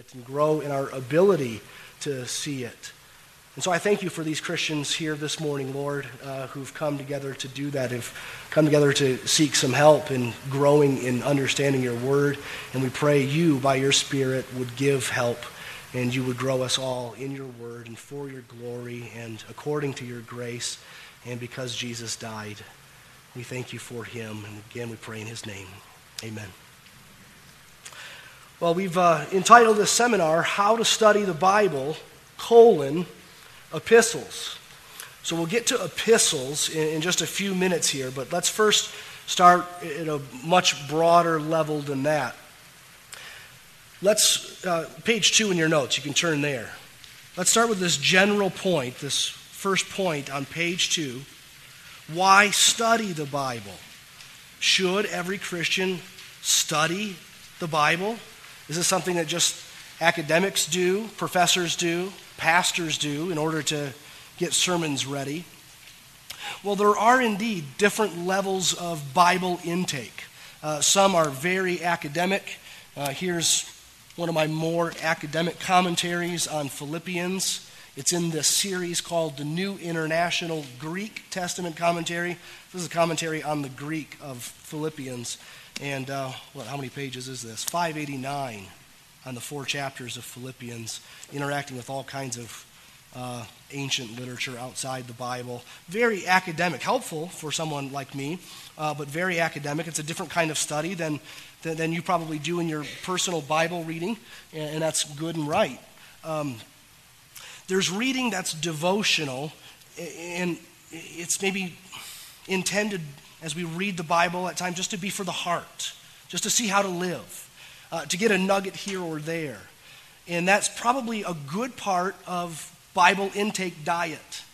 it and grow in our ability to see it. And so I thank you for these Christians here this morning, Lord, who've come together to do that, who've come together to seek some help in growing in understanding your word. And we pray you, by your Spirit, would give help and you would grow us all in your word and for your glory and according to your grace and because Jesus died. We thank you for him. And again, we pray in his name. Amen. Well, we've entitled this seminar, How to Study the Bible, Epistles. So we'll get to epistles in just a few minutes here, but let's first start at a much broader level than that. Let's, page 2 in your notes, you can turn there. Let's start with this general point, this first point on page 2. Why study the Bible? Should every Christian study the Bible? Is this something that just academics do, professors do, pastors do in order to get sermons ready? Well, there are indeed different levels of Bible intake. Some are very academic. Here's one of my more academic commentaries on Philippians. It's in this series called the New International Greek Testament Commentary. This is a commentary on the Greek of Philippians. And how many pages is this? 589. On the 4 chapters of Philippians, interacting with all kinds of ancient literature outside the Bible. Very academic, helpful for someone like me, but very academic. It's a different kind of study than you probably do in your personal Bible reading, and that's good and right. There's reading that's devotional, and it's maybe intended, as we read the Bible at times, just to be for the heart, just to see how to live. To get a nugget here or there. And that's probably a good part of Bible intake diet,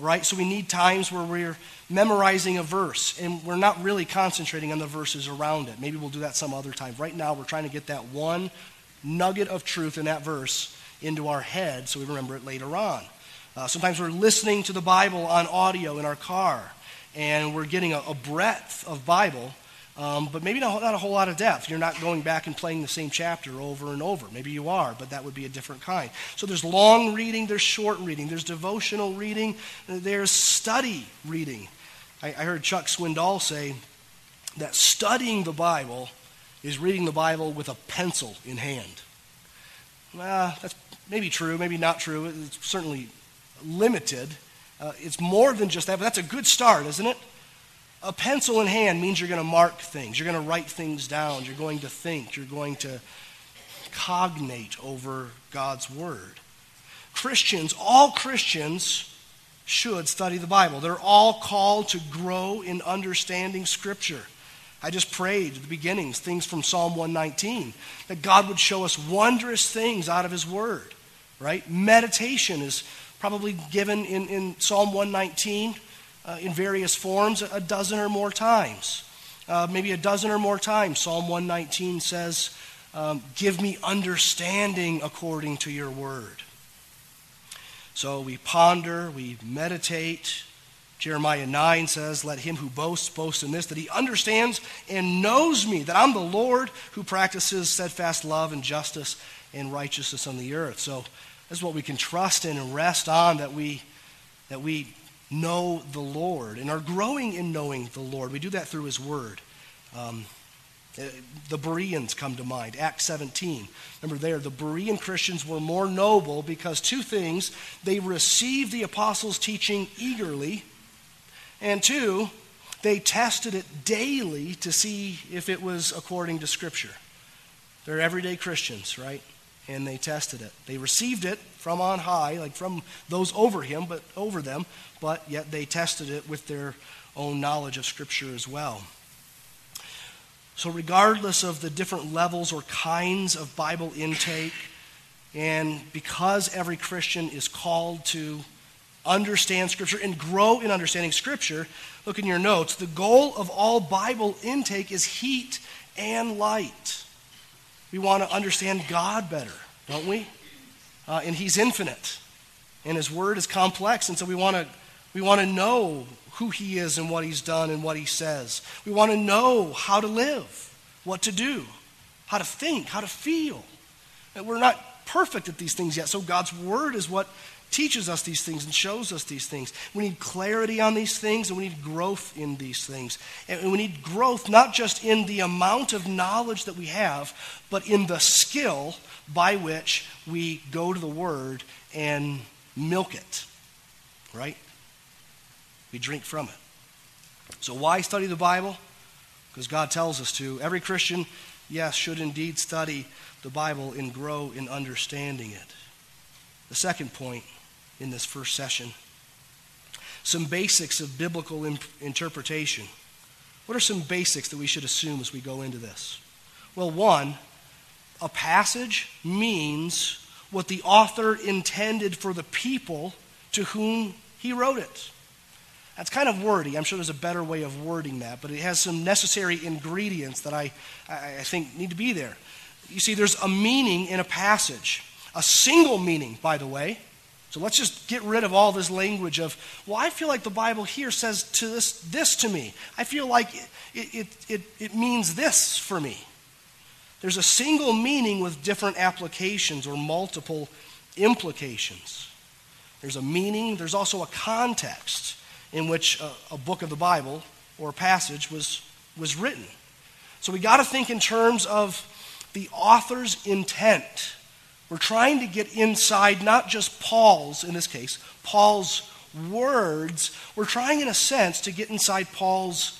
right? So we need times where we're memorizing a verse and we're not really concentrating on the verses around it. Maybe we'll do that some other time. Right now we're trying to get that one nugget of truth in that verse into our head so we remember it later on. Sometimes we're listening to the Bible on audio in our car and we're getting a breadth of Bible. But maybe not a whole lot of depth. You're not going back and playing the same chapter over and over. Maybe you are, but that would be a different kind. So there's long reading, there's short reading, there's devotional reading, there's study reading. I heard Chuck Swindoll say that studying the Bible is reading the Bible with a pencil in hand. That's maybe true, maybe not true. It's certainly limited. It's more than just that, but that's a good start, isn't it? A pencil in hand means you're going to mark things. You're going to write things down. You're going to think. You're going to cognate over God's word. Christians, all Christians should study the Bible. They're all called to grow in understanding Scripture. I just prayed at the beginnings, things from Psalm 119, that God would show us wondrous things out of his word, right? Meditation is probably given in Psalm 119. In various forms, a dozen or more times. Maybe a dozen or more times, Psalm 119 says, give me understanding according to your word. So we ponder, we meditate. Jeremiah 9 says, let him who boasts, boast in this, that he understands and knows me, that I'm the Lord who practices steadfast love and justice and righteousness on the earth. So this is what we can trust in and rest on, that we know the Lord and are growing in knowing the Lord. We do that through his word. The Bereans come to mind, Acts 17. Remember there, the Berean Christians were more noble because two things: they received the apostles' teaching eagerly, and two, they tested it daily to see if it was according to Scripture. They're everyday Christians, right? And they tested it. They received it from on high, like from those over them, but yet they tested it with their own knowledge of Scripture as well. So regardless of the different levels or kinds of Bible intake, and because every Christian is called to understand Scripture and grow in understanding Scripture, look in your notes, the goal of all Bible intake is heat and light. We want to understand God better, don't we? And he's infinite, and his word is complex, and so we want to know who he is and what he's done and what he says. We want to know how to live, what to do, how to think, how to feel. And we're not perfect at these things yet. So God's word is what teaches us these things and shows us these things. We need clarity on these things, and we need growth in these things. And we need growth not just in the amount of knowledge that we have, but in the skill by which we go to the word and milk it, right? We drink from it. So why study the Bible? Because God tells us to. Every Christian, yes, should indeed study the Bible and grow in understanding it. The second point in this first session, some basics of biblical interpretation. What are some basics that we should assume as we go into this? Well, one, a passage means what the author intended for the people to whom he wrote it. That's kind of wordy. I'm sure there's a better way of wording that, but it has some necessary ingredients that I think need to be there. You see, there's a meaning in a passage, a single meaning, by the way. So let's just get rid of all this language of, well, I feel like the Bible here says to this to me. I feel like it means this for me. There's a single meaning with different applications or multiple implications. There's a meaning. There's also a context in which a book of the Bible or a passage was written. So we got to think in terms of the author's intent. We're trying to get inside not just Paul's, in this case, Paul's words. We're trying, in a sense, to get inside Paul's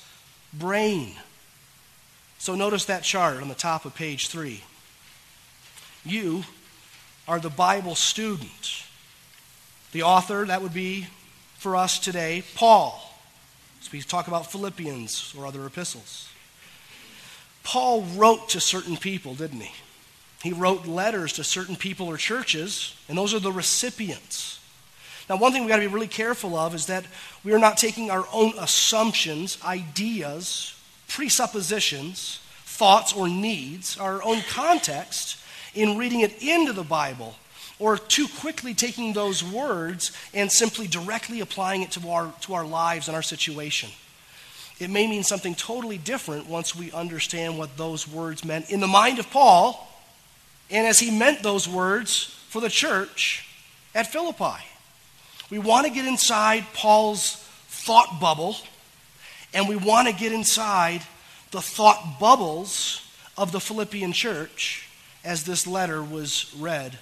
brain. So notice that chart on the top of page 3. You are the Bible student. The author, that would be for us today, Paul. So we talk about Philippians or other epistles. Paul wrote to certain people, didn't he? He wrote letters to certain people or churches, and those are the recipients. Now, one thing we've got to be really careful of is that we are not taking our own assumptions, ideas, presuppositions, thoughts, or needs, our own context, in reading it into the Bible, or too quickly taking those words and simply directly applying it to our lives and our situation. It may mean something totally different once we understand what those words meant in the mind of Paul, and as he meant those words for the church at Philippi. We want to get inside Paul's thought bubble, and we want to get inside the thought bubbles of the Philippian church as this letter was read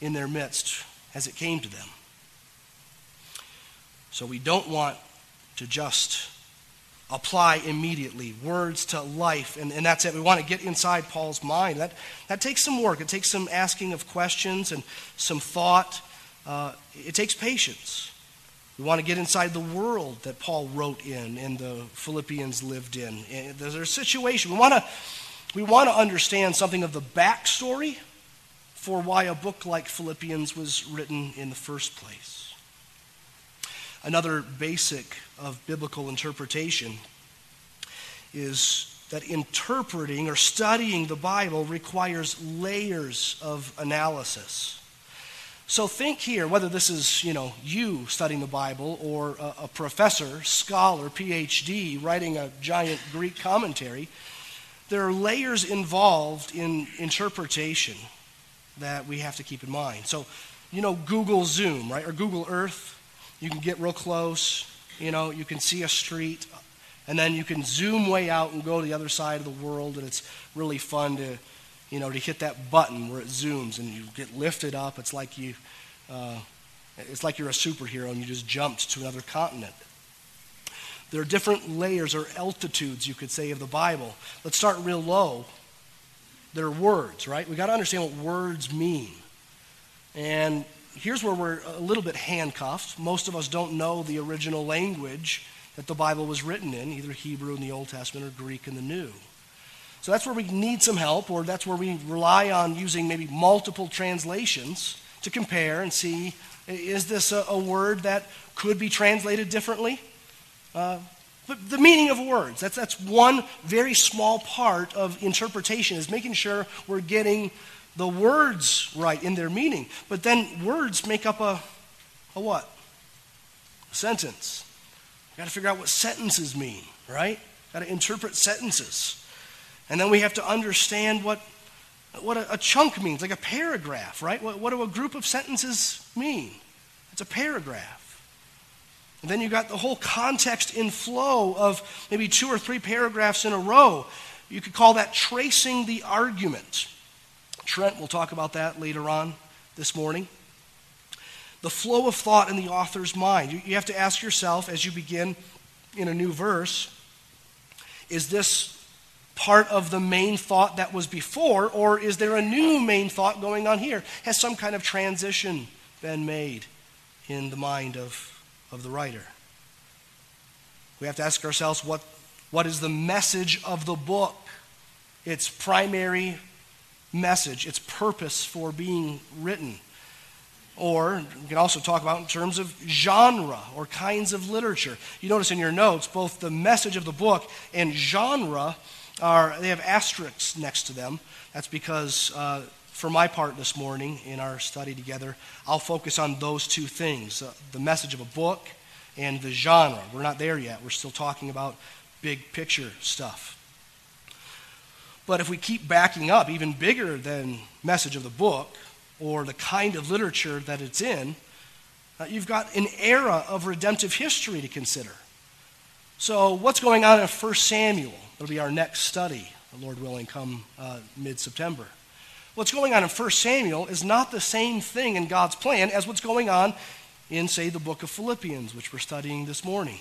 in their midst as it came to them. So we don't want to just apply immediately words to life, and that's it. We want to get inside Paul's mind. That takes some work. It takes some asking of questions and some thought. It takes patience. We want to get inside the world that Paul wrote in and the Philippians lived in, and their situation. We want to understand something of the backstory for why a book like Philippians was written in the first place. Another basic of biblical interpretation is that interpreting or studying the Bible requires layers of analysis. So think here, whether this is, you studying the Bible or a professor, scholar, PhD, writing a giant Greek commentary, there are layers involved in interpretation that we have to keep in mind. So, Google Zoom, right, or Google Earth. You can get real close, you can see a street, and then you can zoom way out and go to the other side of the world, and it's really fun to, to hit that button where it zooms and you get lifted up. It's like you're a superhero and you just jumped to another continent. There are different layers or altitudes, you could say, of the Bible. Let's start real low. There are words, right? We got to understand what words mean. And here's where we're a little bit handcuffed. Most of us don't know the original language that the Bible was written in, either Hebrew in the Old Testament or Greek in the New. So that's where we need some help, or that's where we rely on using maybe multiple translations to compare and see, is this a word that could be translated differently? But the meaning of words, that's one very small part of interpretation, is making sure we're getting the words right in their meaning. But then words make up a what? A sentence. We've got to figure out what sentences mean, right? Got to interpret sentences. And then we have to understand what what a chunk means, like a paragraph, right? What do a group of sentences mean? It's a paragraph. And then you got the whole context in flow of maybe two or three paragraphs in a row. You could call that tracing the argument. Trent will talk about that later on this morning. The flow of thought in the author's mind. You have to ask yourself as you begin in a new verse, is this part of the main thought that was before, or is there a new main thought going on here? Has some kind of transition been made in the mind of the writer? We have to ask ourselves, what is the message of the book? Its primary message, its purpose for being written. Or we can also talk about in terms of genre or kinds of literature. You notice in your notes, both the message of the book and genre they have asterisks next to them. That's because for my part this morning in our study together, I'll focus on those two things, the message of a book and the genre. We're not there yet. We're still talking about big picture stuff. But if we keep backing up even bigger than message of the book or the kind of literature that it's in, you've got an era of redemptive history to consider. So what's going on in 1 Samuel? It'll be our next study, the Lord willing, come mid-September. What's going on in 1 Samuel is not the same thing in God's plan as what's going on in, say, the book of Philippians, which we're studying this morning.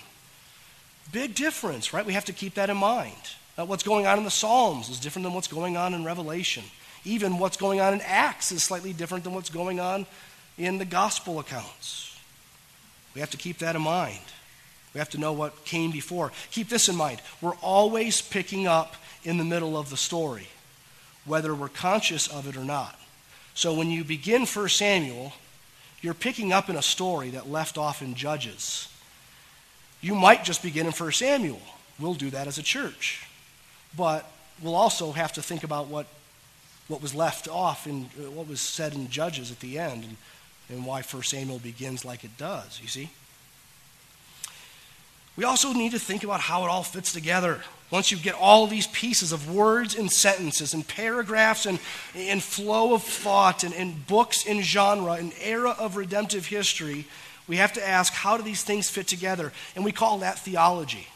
Big difference, right? We have to keep that in mind. What's going on in the Psalms is different than what's going on in Revelation. Even what's going on in Acts is slightly different than what's going on in the Gospel accounts. We have to keep that in mind. We have to know what came before. Keep this in mind. We're always picking up in the middle of the story, whether we're conscious of it or not. So when you begin 1 Samuel, you're picking up in a story that left off in Judges. You might just begin in 1 Samuel. We'll do that as a church. But we'll also have to think about what was left off and what was said in Judges at the end and why 1 Samuel begins like it does, you see? We also need to think about how it all fits together. Once you get all these pieces of words and sentences and paragraphs and flow of thought and books and genre and era of redemptive history, we have to ask, how do these things fit together? And we call that theology.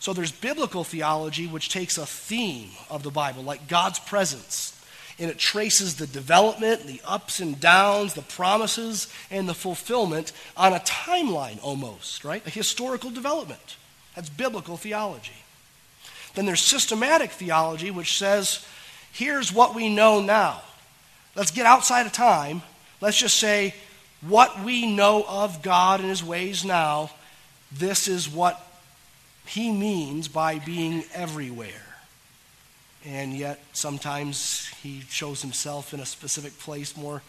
So there's biblical theology, which takes a theme of the Bible, like God's presence, and it traces the development, the ups and downs, the promises, and the fulfillment on a timeline almost, right? A historical development. That's biblical theology. Then there's systematic theology, which says, here's what we know now. Let's get outside of time. Let's just say what we know of God and his ways now, this is what he means by being everywhere. And yet sometimes he shows himself in a specific place more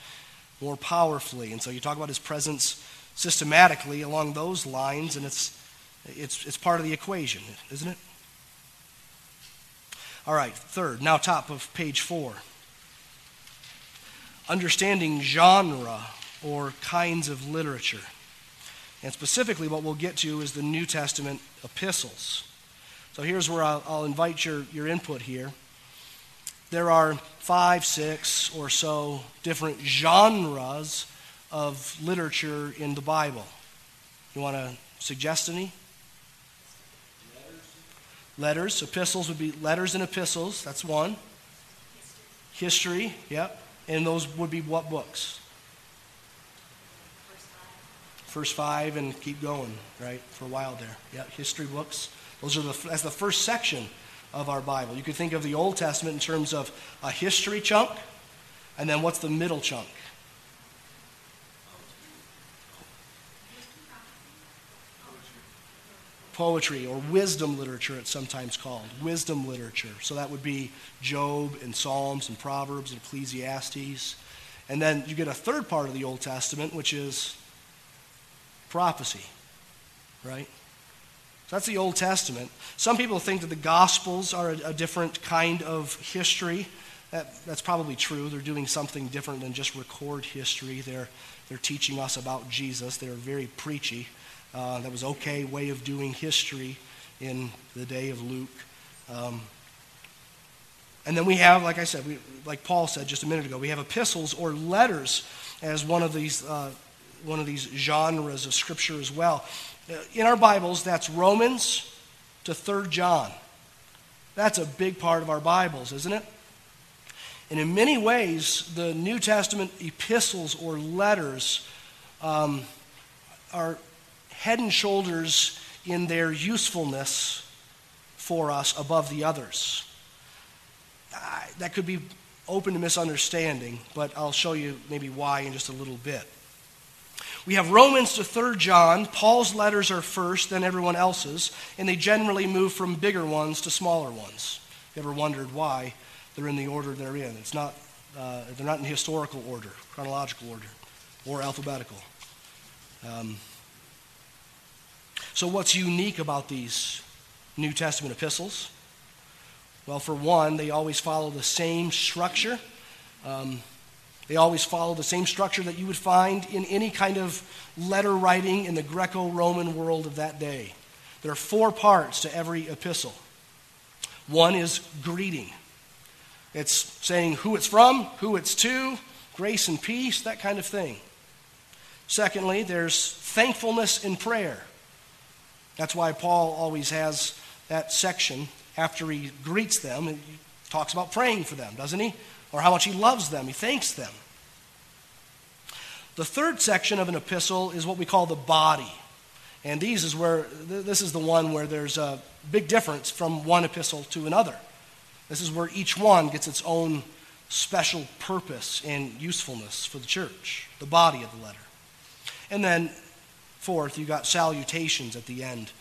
powerfully. And so you talk about his presence systematically along those lines, and it's part of the equation, isn't it? All right, third, now top of page 4. Understanding genre or kinds of literature. And specifically what we'll get to is the New Testament epistles. So here's where I'll invite your input here. There are 5, 6 or so different genres of literature in the Bible. You want to suggest any? Letters. Epistles would be letters and epistles. That's one. History. Yep. And those would be what books? First 5 and keep going, right, for a while there. Yeah, history books. Those are that's the first section of our Bible. You could think of the Old Testament in terms of a history chunk, and then what's the middle chunk? Poetry or wisdom literature, it's sometimes called. Wisdom literature. So that would be Job and Psalms and Proverbs and Ecclesiastes. And then you get a third part of the Old Testament, which is prophecy, right? So that's the Old Testament. Some people think that the Gospels are a different kind of history. That's probably true. They're doing something different than just record history. They're teaching us about Jesus. They're very preachy. That was okay way of doing history in the day of Luke. And then we have, like I said, like Paul said just a minute ago, we have epistles or letters as one of these genres of Scripture as well. In our Bibles, that's Romans to 3 John. That's a big part of our Bibles, isn't it? And in many ways, the New Testament epistles or letters are head and shoulders in their usefulness for us above the others. That could be open to misunderstanding, but I'll show you maybe why in just a little bit. We have Romans to 3 John. Paul's letters are first, then everyone else's, and they generally move from bigger ones to smaller ones. You ever wondered why they're in the order they're in? It's not they're not in historical order, chronological order, or alphabetical. So what's unique about these New Testament epistles? Well, for one, they always follow the same structure. They always follow the same structure that you would find in any kind of letter writing in the Greco-Roman world of that day. There are four parts to every epistle. One is greeting. It's saying who it's from, who it's to, grace and peace, that kind of thing. Secondly, there's thankfulness and prayer. That's why Paul always has that section after he greets them, and he talks about praying for them, doesn't he? Or how much he loves them, he thanks them. The third section of an epistle is what we call the body. And this is the one where there's a big difference from one epistle to another. This is where each one gets its own special purpose and usefulness for the church, the body of the letter. And then fourth, you've got salutations at the end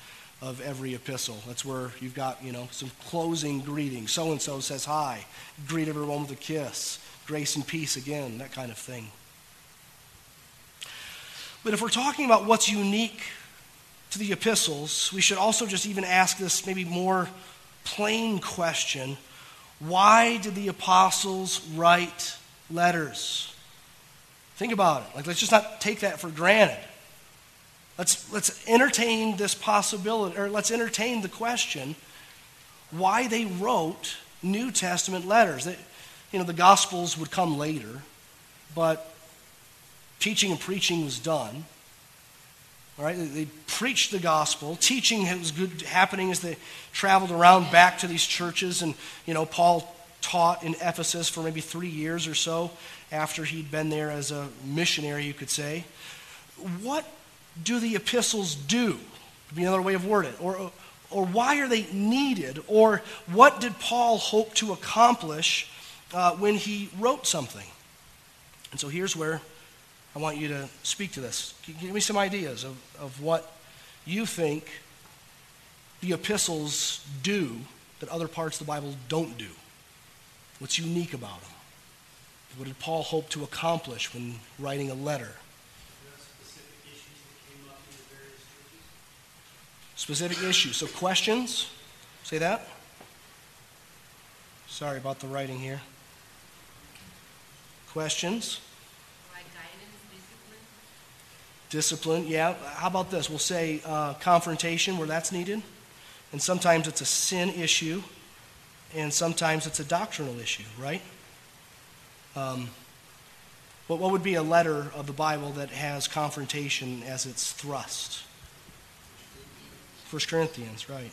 of every epistle. That's where you've got, some closing greetings. So-and-so says hi. Greet everyone with a kiss. Grace and peace again, that kind of thing. But if we're talking about what's unique to the epistles, we should also just even ask this maybe more plain question. Why did the apostles write letters? Think about it. Let's just not take that for granted. Let's entertain this possibility, or let's entertain the question why they wrote New Testament letters. The Gospels would come later, but teaching and preaching was done. All right, they preached the gospel. Teaching was happening as they traveled around back to these churches, and Paul taught in Ephesus for maybe 3 years or so after he'd been there as a missionary, you could say. What do the epistles do? Would be another way of wording it. Or why are they needed? Or what did Paul hope to accomplish when he wrote something? And so here's where I want you to speak to this. Give me some ideas of what you think the epistles do that other parts of the Bible don't do. What's unique about them? What did Paul hope to accomplish when writing a letter? Specific issues. So questions? Say that. Sorry about the writing here. Questions? Provide guidance, discipline. Discipline, yeah. How about this? We'll say confrontation where that's needed. And sometimes it's a sin issue. And sometimes it's a doctrinal issue, right? But what would be a letter of the Bible that has confrontation as its thrust? 1 Corinthians, right.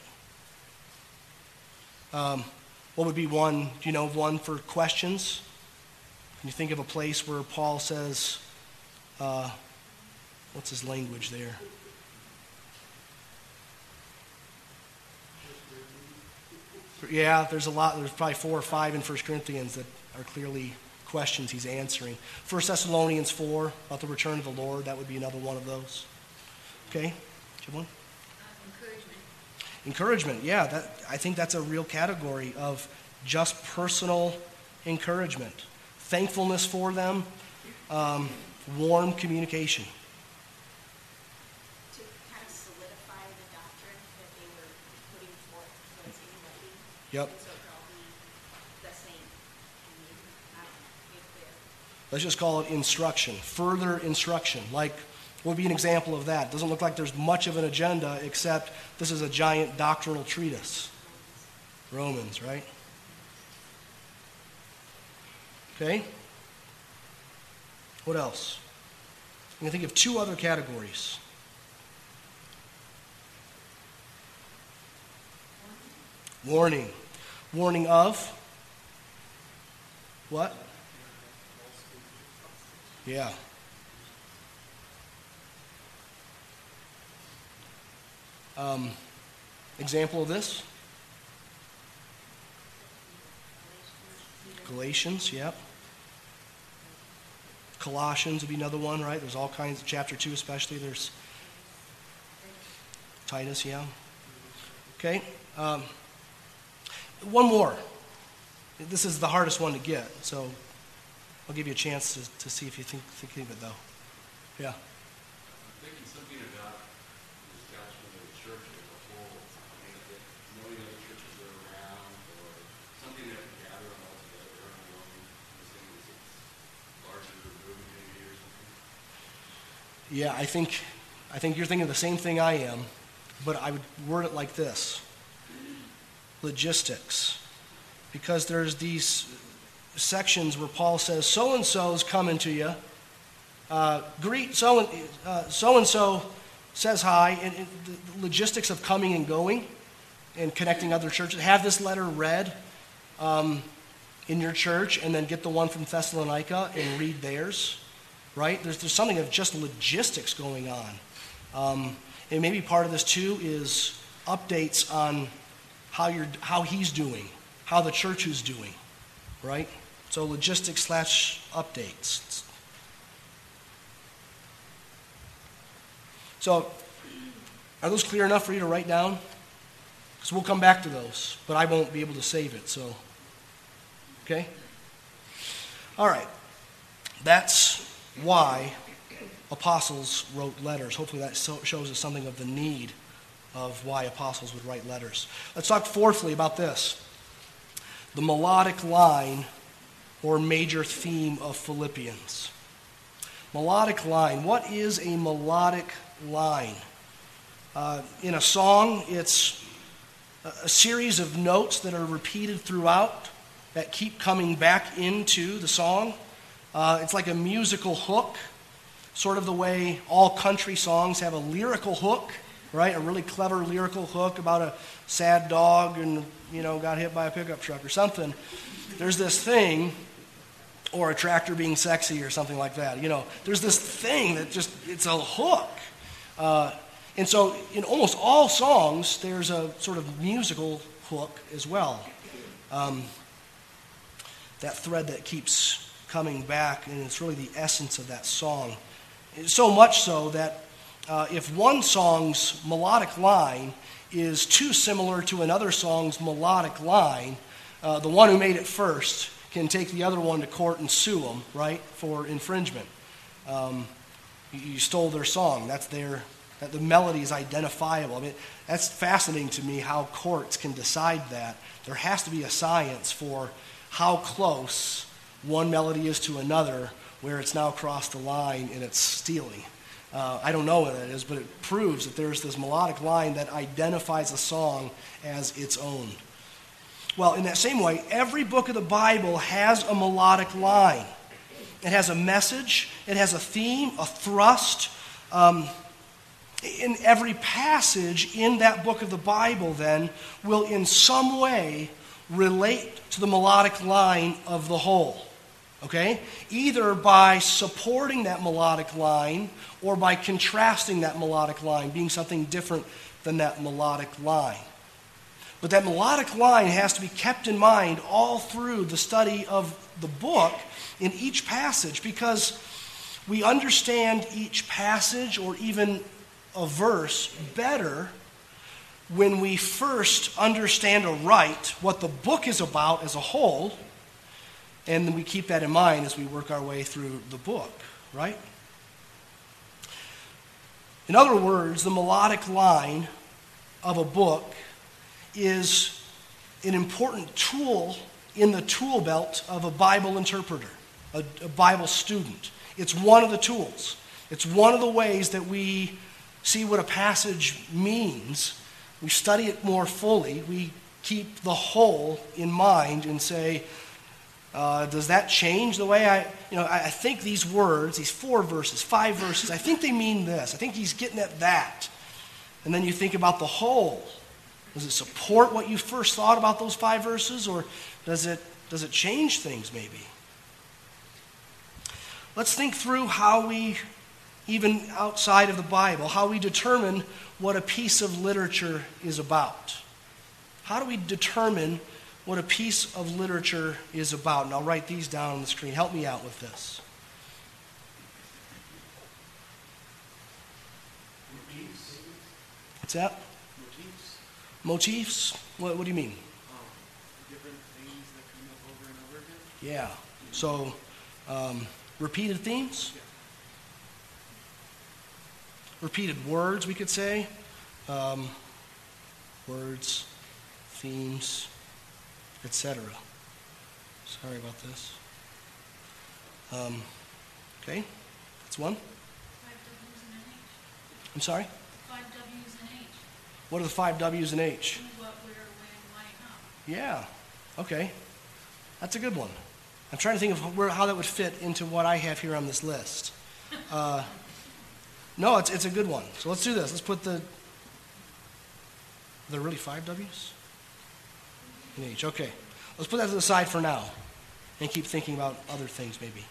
What would be one, one for questions? Can you think of a place where Paul says, what's his language there? Yeah, there's a lot. There's probably 4 or 5 in 1 Corinthians that are clearly questions he's answering. 1 Thessalonians 4, about the return of the Lord, that would be another one of those. Okay, do you have one? Encouragement, yeah, I think that's a real category of just personal encouragement. Thankfulness for them, warm communication. To kind of solidify the doctrine that they were putting forth towards anybody. Yep. So it could all be the same. Let's just call it instruction, further instruction, like what would be an example of that? Doesn't look like there's much of an agenda except this is a giant doctrinal treatise. Romans, right? Okay? What else? I'm going to think of two other categories. Warning. Warning of what? Yeah. Example of this? Galatians, yep. Colossians would be another one, right? There's all kinds, chapter 2 especially, there's Titus, yeah. Okay. One more. This is the hardest one to get, so I'll give you a chance to see if you think of it, though. Yeah. I'm thinking something about the establishment of the church as a whole. I mean, that knowing other churches are around, or something that can gather them all together, and those things largely removed maybe or something. Yeah, I think you're thinking the same thing I am, but I would word it like this. Logistics. Because there's these sections where Paul says, so-and-so's coming to you. Greet so-and-so says hi. And the logistics of coming and going and connecting other churches. Have this letter read in your church and then get the one from Thessalonica and read theirs. Right? There's something of just logistics going on. And maybe part of this, too, is updates on how he's doing, how the church is doing, right? So logistics / updates. So are those clear enough for you to write down? Because we'll come back to those, but I won't be able to save it, so. Okay? All right. That's why apostles wrote letters. Hopefully that shows us something of the need of why apostles would write letters. Let's talk fourthly about this. The melodic line or major theme of Philippians. Melodic line. What is a melodic line? In a song, it's a series of notes that are repeated throughout that keep coming back into the song. It's like a musical hook, sort of the way all country songs have a lyrical hook. Right, a really clever lyrical hook about a sad dog and, got hit by a pickup truck or something. There's this thing, or a tractor being sexy or something like that. There's this thing that just, it's a hook. And so in almost all songs, there's a sort of musical hook as well. That thread that keeps coming back, and it's really the essence of that song. So much so that if one song's melodic line is too similar to another song's melodic line, the one who made it first can take the other one to court and sue them, right, for infringement. You stole their song. The melody is identifiable. I mean, that's fascinating to me how courts can decide that. There has to be a science for how close one melody is to another where it's now crossed the line and it's stealing. I don't know what that is, but it proves that there's this melodic line that identifies a song as its own. Well, in that same way, every book of the Bible has a melodic line. It has a message, it has a theme, a thrust. In every passage in that book of the Bible, then, will in some way relate to the melodic line of the whole. Okay? Either by supporting that melodic line or by contrasting that melodic line, being something different than that melodic line. But that melodic line has to be kept in mind all through the study of the book in each passage, because we understand each passage or even a verse better when we first understand aright what the book is about as a whole. And then we keep that in mind as we work our way through the book, right? In other words, the melodic line of a book is an important tool in the tool belt of a Bible interpreter, a Bible student. It's one of the tools. It's one of the ways that we see what a passage means. We study it more fully. We keep the whole in mind and say, Does that change the way I think these words, these 4 verses, 5 verses, I think they mean this. I think he's getting at that. And then you think about the whole. Does it support what you first thought about those 5 verses, or does it change things maybe? Let's think through how we, even outside of the Bible, how we determine what a piece of literature is about. How do we determine what a piece of literature is about? And I'll write these down on the screen. Help me out with this. Motifs. What's that? Motifs. Motifs? What do you mean? Different things that come up over and over again. Yeah. So, repeated themes? Yeah. Repeated words, we could say. Words, themes, etc. Sorry about this. Okay, that's one. 5 W's and H. I'm sorry? 5 W's and H. What are the 5 W's and H? Who, what, where, when, why, how. Yeah, okay. That's a good one. I'm trying to think of how that would fit into what I have here on this list. No, it's a good one. So let's do this. Let's put the... Are there really 5 W's? In H. Okay. Let's put that to the side for now and keep thinking about other things maybe.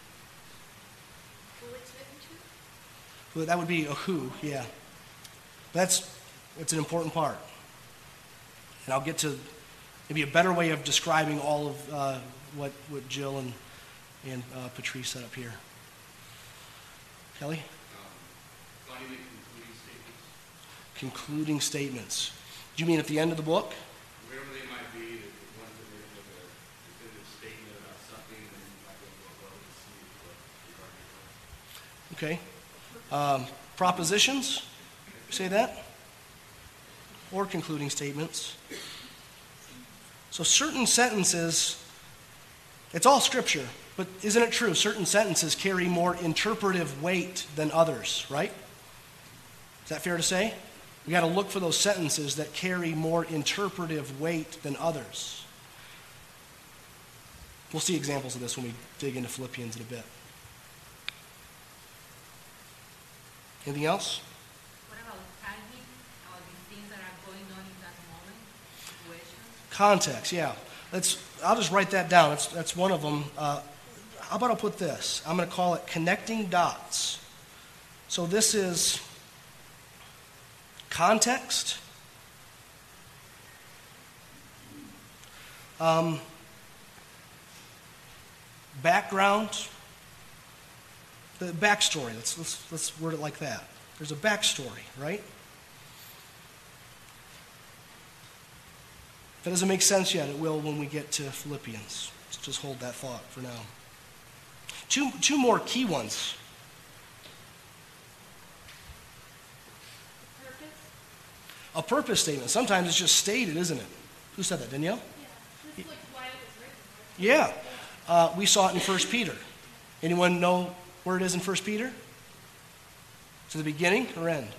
Who it's written to? Well, that would be a who, yeah. That's an important part. And I'll get to maybe a better way of describing all of what Jill and Patrice set up here. Kelly? How do you make concluding statements? Concluding statements. Do you mean at the end of the book? Wherever they might be, if you want to make a definitive statement about something, then you might go well and see what you're arguing. Okay. Propositions? Say that? Or concluding statements? So certain sentences, it's all Scripture, but isn't it true? Certain sentences carry more interpretive weight than others, right? Is that fair to say? We got to look for those sentences that carry more interpretive weight than others. We'll see examples of this when we dig into Philippians in a bit. Anything else? What about timing or the things that are going on in that moment? Situations? Context, yeah. I'll just write that down. That's one of them. How about I'll put this? I'm going to call it connecting dots. So this is... context. Background. The backstory. Let's word it like that. There's a backstory, right? If that doesn't make sense yet, it will when we get to Philippians. Let's just hold that thought for now. Two more key ones. A purpose statement. Sometimes it's just stated, isn't it? Who said that, Danielle? Yeah. Just like why it was written. Right? Yeah. We saw it in 1 Peter. Anyone know where it is in 1 Peter? To the beginning or end?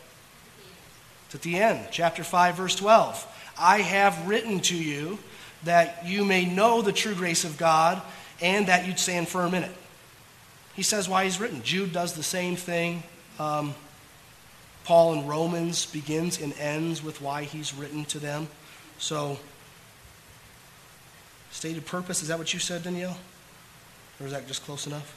It's at the end. Chapter 5, verse 12. I have written to you that you may know the true grace of God and that you'd stand firm in it. He says why he's written. Jude does the same thing. Paul in Romans begins and ends with why he's written to them. So, stated purpose, is that what you said, Danielle? Or is that just close enough?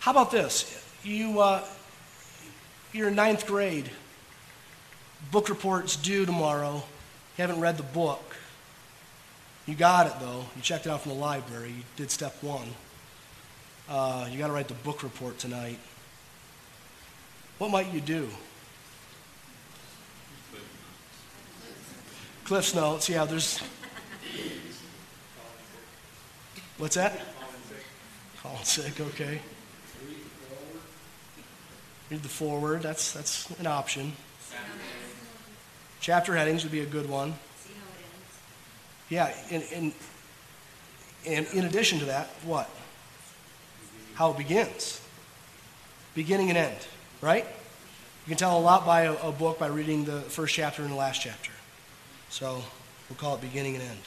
How about this? You're in 9th grade. Book report's due tomorrow. You haven't read the book. You got it, though. You checked it out from the library. You did step 1. You got to write the book report tonight. What might you do? Cliff's notes. Yeah, there's. What's that? Calling sick. Okay. Read the forward. That's an option. Chapter headings would be a good one. See how it ends. Yeah, and in addition to that, what? How it begins. Beginning and end, right? You can tell a lot by a book by reading the first chapter and the last chapter. So we'll call it beginning and end.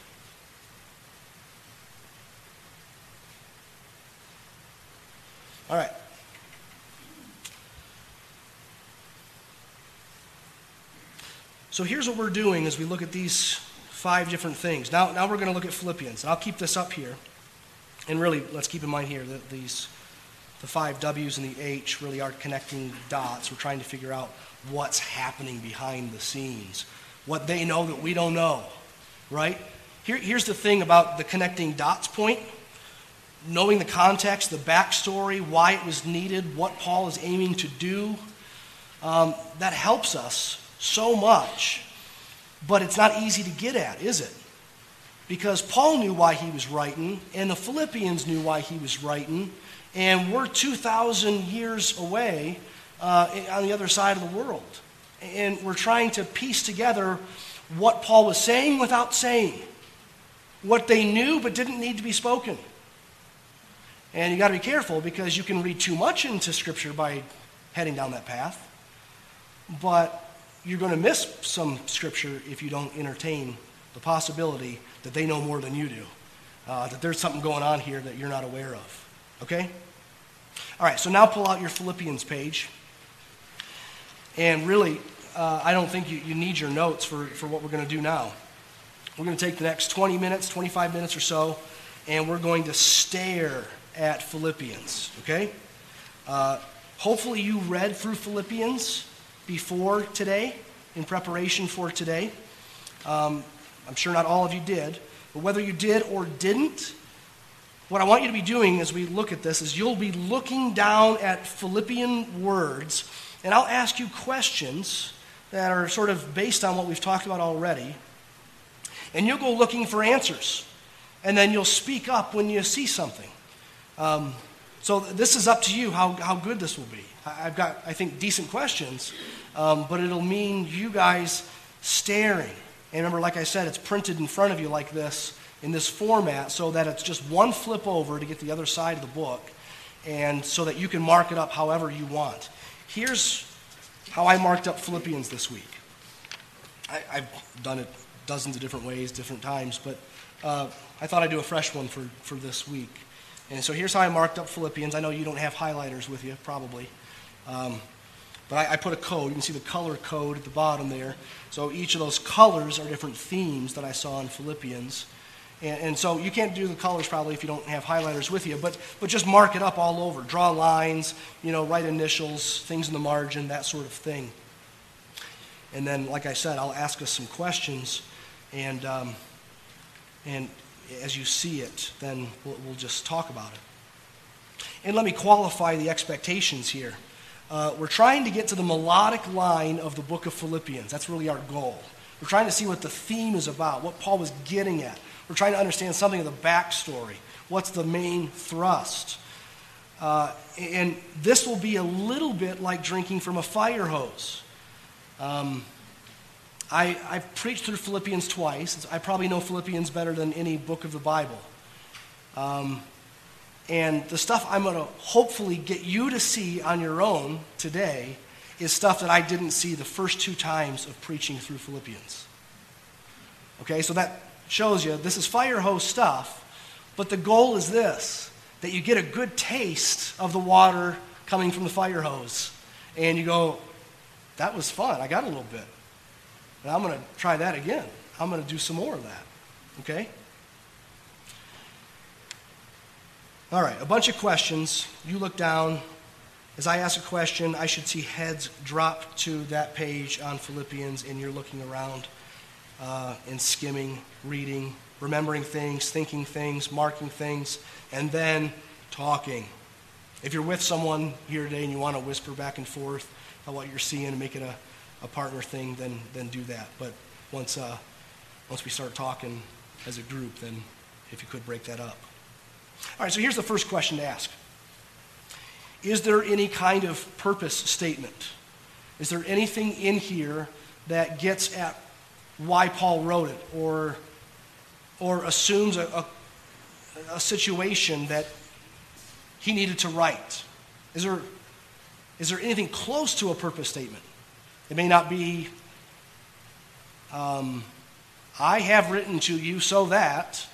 All right. So here's what we're doing as we look at these 5 different things. Now we're going to look at Philippians. And I'll keep this up here. And really, let's keep in mind here that the 5 W's and the H really are connecting dots. We're trying to figure out what's happening behind the scenes. What they know that we don't know, right? Here's the thing about the connecting dots point. Knowing the context, the backstory, why it was needed, what Paul is aiming to do, that helps us so much. But it's not easy to get at, is it? Because Paul knew why he was writing, and the Philippians knew why he was writing, and we're 2,000 years away on the other side of the world. And we're trying to piece together what Paul was saying without saying, what they knew but didn't need to be spoken. And you got to be careful because you can read too much into Scripture by heading down that path, but you're going to miss some Scripture if you don't entertain the possibility that they know more than you do, that there's something going on here that you're not aware of, okay? All right, so now pull out your Philippians page. And really, I don't think you need your notes for what we're going to do now. We're going to take the next 20 minutes, 25 minutes or so, and we're going to stare at Philippians, okay? Hopefully you read through Philippians before today, in preparation for today. I'm sure not all of you did, but whether you did or didn't, what I want you to be doing as we look at this is you'll be looking down at Philippian words. And I'll ask you questions that are sort of based on what we've talked about already. And you'll go looking for answers. And then you'll speak up when you see something. So this is up to you how good this will be. I've got, I think, decent questions. But it'll mean you guys staring. And remember, like I said, it's printed in front of you like this, in this format, so that it's just one flip over to get the other side of the book. And so that you can mark it up however you want. Here's how I marked up Philippians this week. I've done it dozens of different ways, different times, but I thought I'd do a fresh one for this week. And so here's how I marked up Philippians. I know you don't have highlighters with you, probably. But I put a code. You can see the color code at the bottom there. So each of those colors are different themes that I saw in Philippians. And so you can't do the colors probably if you don't have highlighters with you, but just mark it up all over. Draw lines, write initials, things in the margin, that sort of thing. And then, like I said, I'll ask us some questions, and as you see it, then we'll just talk about it. And let me qualify the expectations here. We're trying to get to the melodic line of the book of Philippians. That's really our goal. We're trying to see what the theme is about, what Paul was getting at. We're trying to understand something of the backstory. What's the main thrust? And this will be a little bit like drinking from a fire hose. I've preached through Philippians twice. I probably know Philippians better than any book of the Bible. And the stuff I'm going to hopefully get you to see on your own today is stuff that I didn't see the first 2 times of preaching through Philippians. Okay, so that shows you this is fire hose stuff, but the goal is this, that you get a good taste of the water coming from the fire hose, and you go, that was fun, I got a little bit, and I'm going to try that again. I'm going to do some more of that, okay? All right, a bunch of questions. You look down. As I ask a question, I should see heads drop to that page on Philippians, and you're looking around and skimming, reading, remembering things, thinking things, marking things, and then talking. If you're with someone here today and you want to whisper back and forth about what you're seeing and make it a partner thing, then do that. But once we start talking as a group, then if you could break that up. All right, so here's the first question to ask. Is there any kind of purpose statement? Is there anything in here that gets at why Paul wrote it, or assumes a situation that he needed to write? Is there anything close to a purpose statement? It may not be I have written to you so that,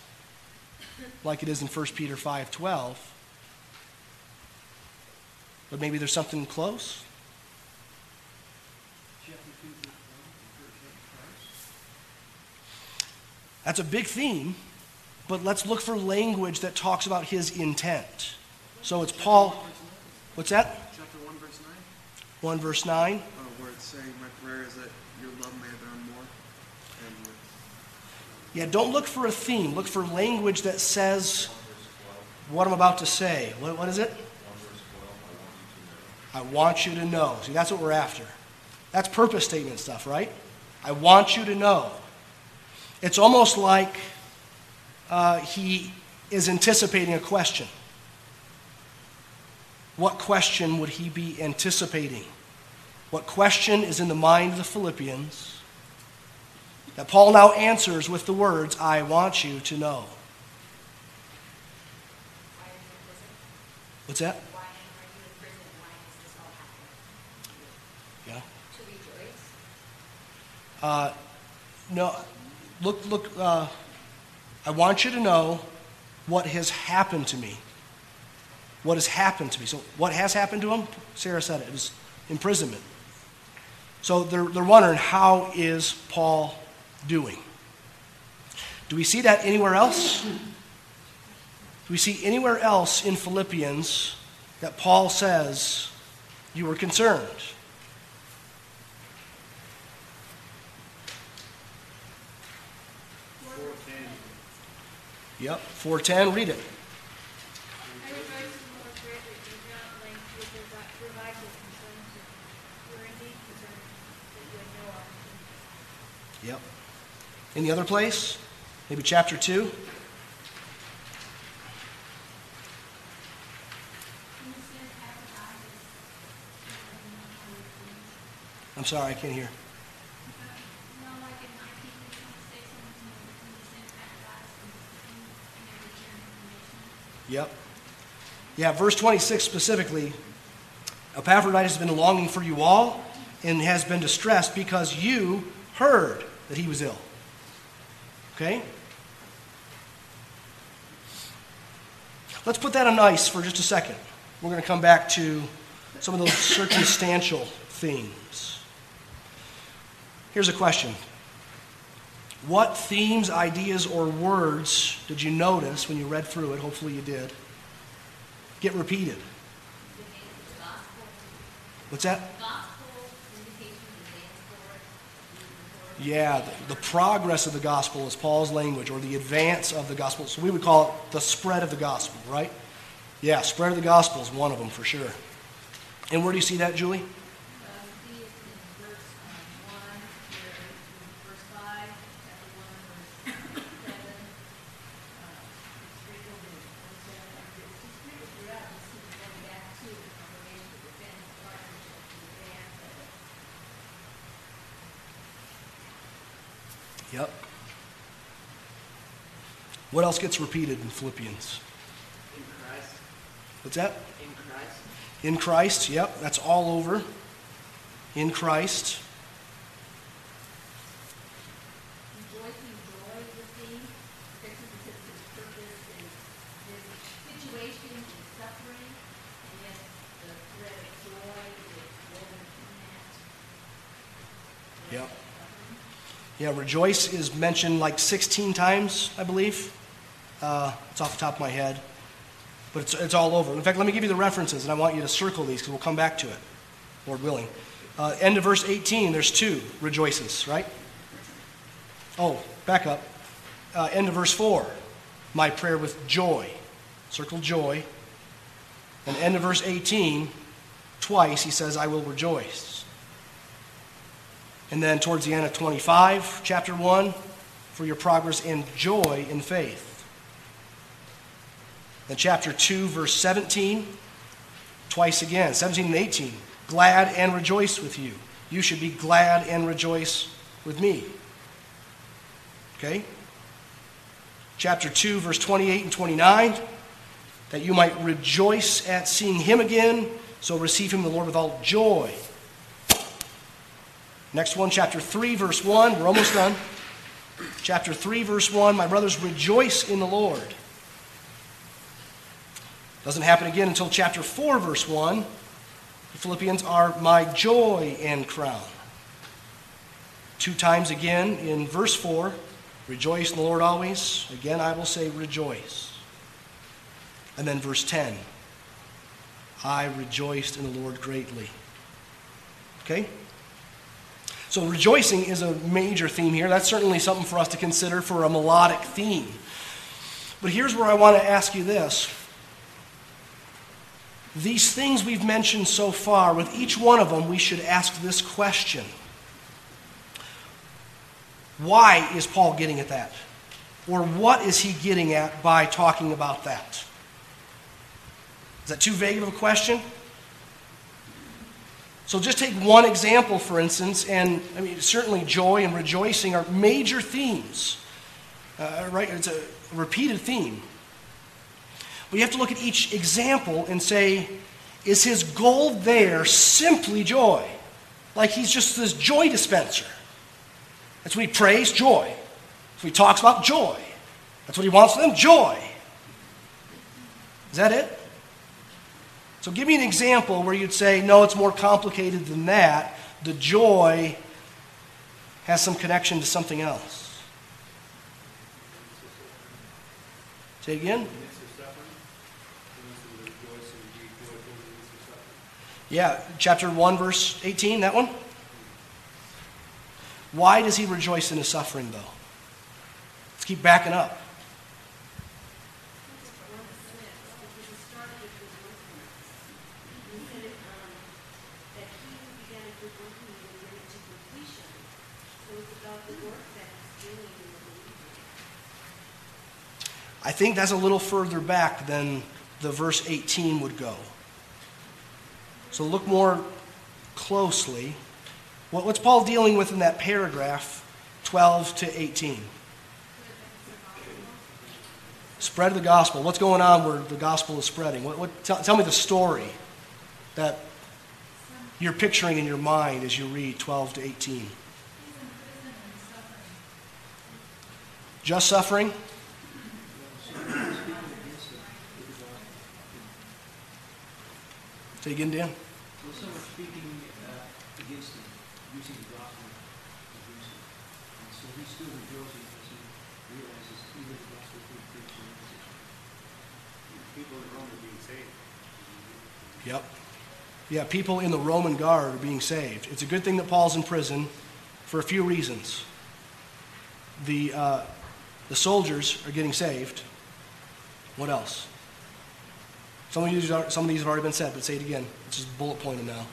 like it is in 1 Peter 5:12, but maybe there's something close. That's a big theme, but let's look for language that talks about his intent. So it's Paul. What's that? Chapter 1, verse 9. 1, verse 9. Where it's saying, my prayer is that your love may abound more. Yeah, don't look for a theme. Look for language that says what I'm about to say. What is it? 1, verse 12. I want you to know. See, that's what we're after. That's purpose statement stuff, right? I want you to know. It's almost like he is anticipating a question. What question would he be anticipating? What question is in the mind of the Philippians that Paul now answers with the words, I want you to know? What's that? Why are you in prison? Why is this all happening? Yeah. To rejoice? No. Look, I want you to know what has happened to me. What has happened to me? So what has happened to him? Sarah said it. It was imprisonment. So they're wondering, how is Paul doing? Do we see that anywhere else? Do we see anywhere else in Philippians that Paul says, you were concerned? Yep, 4:10, read it. I rejoice in the Lord greatly, do not like people that provide your concerns. You are indeed concerned, but you have no opportunity. Yep. Any other place? Maybe chapter 2? In the I'm sorry, I can't hear. Yep. Yeah, verse 26 specifically, Epaphroditus has been longing for you all and has been distressed because you heard that he was ill. Okay? Let's put that on ice for just a second. We're going to come back to some of those circumstantial themes. Here's a question. What themes, ideas, or words did you notice when you read through it? Hopefully you did. Get repeated. What's that? Yeah, the progress of the gospel is Paul's language, or the advance of the gospel. So we would call it the spread of the gospel, right? Yeah, spread of the gospel is one of them for sure. And where do you see that, Julie? Yep. What else gets repeated in Philippians? In Christ. What's that? In Christ. In Christ, yep. That's all over. In Christ. Rejoicing joy with thee, fixing because of his purpose and his situation and suffering, and yet the thread of joy is woven in that. Yep. Yeah, rejoice is mentioned like 16 times, I believe. It's off the top of my head. But it's all over. In fact, let me give you the references, and I want you to circle these because we'll come back to it, Lord willing. End of verse 18, there's two rejoices, right? Oh, back up. End of verse 4, my prayer with joy. Circle joy. And end of verse 18, twice he says, I will rejoice. And then towards the end of 25, chapter 1, for your progress and joy in faith. Then chapter 2, verse 17, twice again, 17 and 18, glad and rejoice with you. You should be glad and rejoice with me. Okay? Chapter 2, verse 28 and 29, that you might rejoice at seeing him again, so receive him the Lord with all joy. Next one, chapter 3, verse 1. We're almost done. Chapter 3, verse 1, my brothers, rejoice in the Lord. Doesn't happen again until chapter 4, verse 1. The Philippians are my joy and crown. Two times again in verse 4, rejoice in the Lord always. Again, I will say rejoice. And then verse 10, I rejoiced in the Lord greatly. Okay? So rejoicing is a major theme here. That's certainly something for us to consider for a melodic theme. But here's where I want to ask you this. These things we've mentioned so far, with each one of them, we should ask this question. Why is Paul getting at that? Or what is he getting at by talking about that? Is that too vague of a question? So just take one example, for instance, and I mean certainly joy and rejoicing are major themes, right? It's a repeated theme. But you have to look at each example and say, is his goal there simply joy? Like he's just this joy dispenser. That's what he prays, joy. That's what he talks about, joy. That's what he wants for them, joy. Is that it? So give me an example where you'd say, no, it's more complicated than that. The joy has some connection to something else. Say it again? Yeah, chapter 1, verse 18, that one. Why does he rejoice in his suffering, though? Let's keep backing up. I think that's a little further back than the verse 18 would go. So look more closely. What's Paul dealing with in that paragraph 12 to 18? Spread the gospel. What's going on where the gospel is spreading? Tell me the story that you're picturing in your mind as you read 12 to 18. Just suffering? Say again, Dan. Well, some are speaking against him, using the gospel against him. And so he's still rejoicing because he realizes even the gospel is preaching the message. People in Rome are being saved. Yep. Yeah, people in the Roman guard are being saved. It's a good thing that Paul's in prison for a few reasons. The soldiers are getting saved. What else? Some of these have already been said, but say it again. It's just bullet pointing now.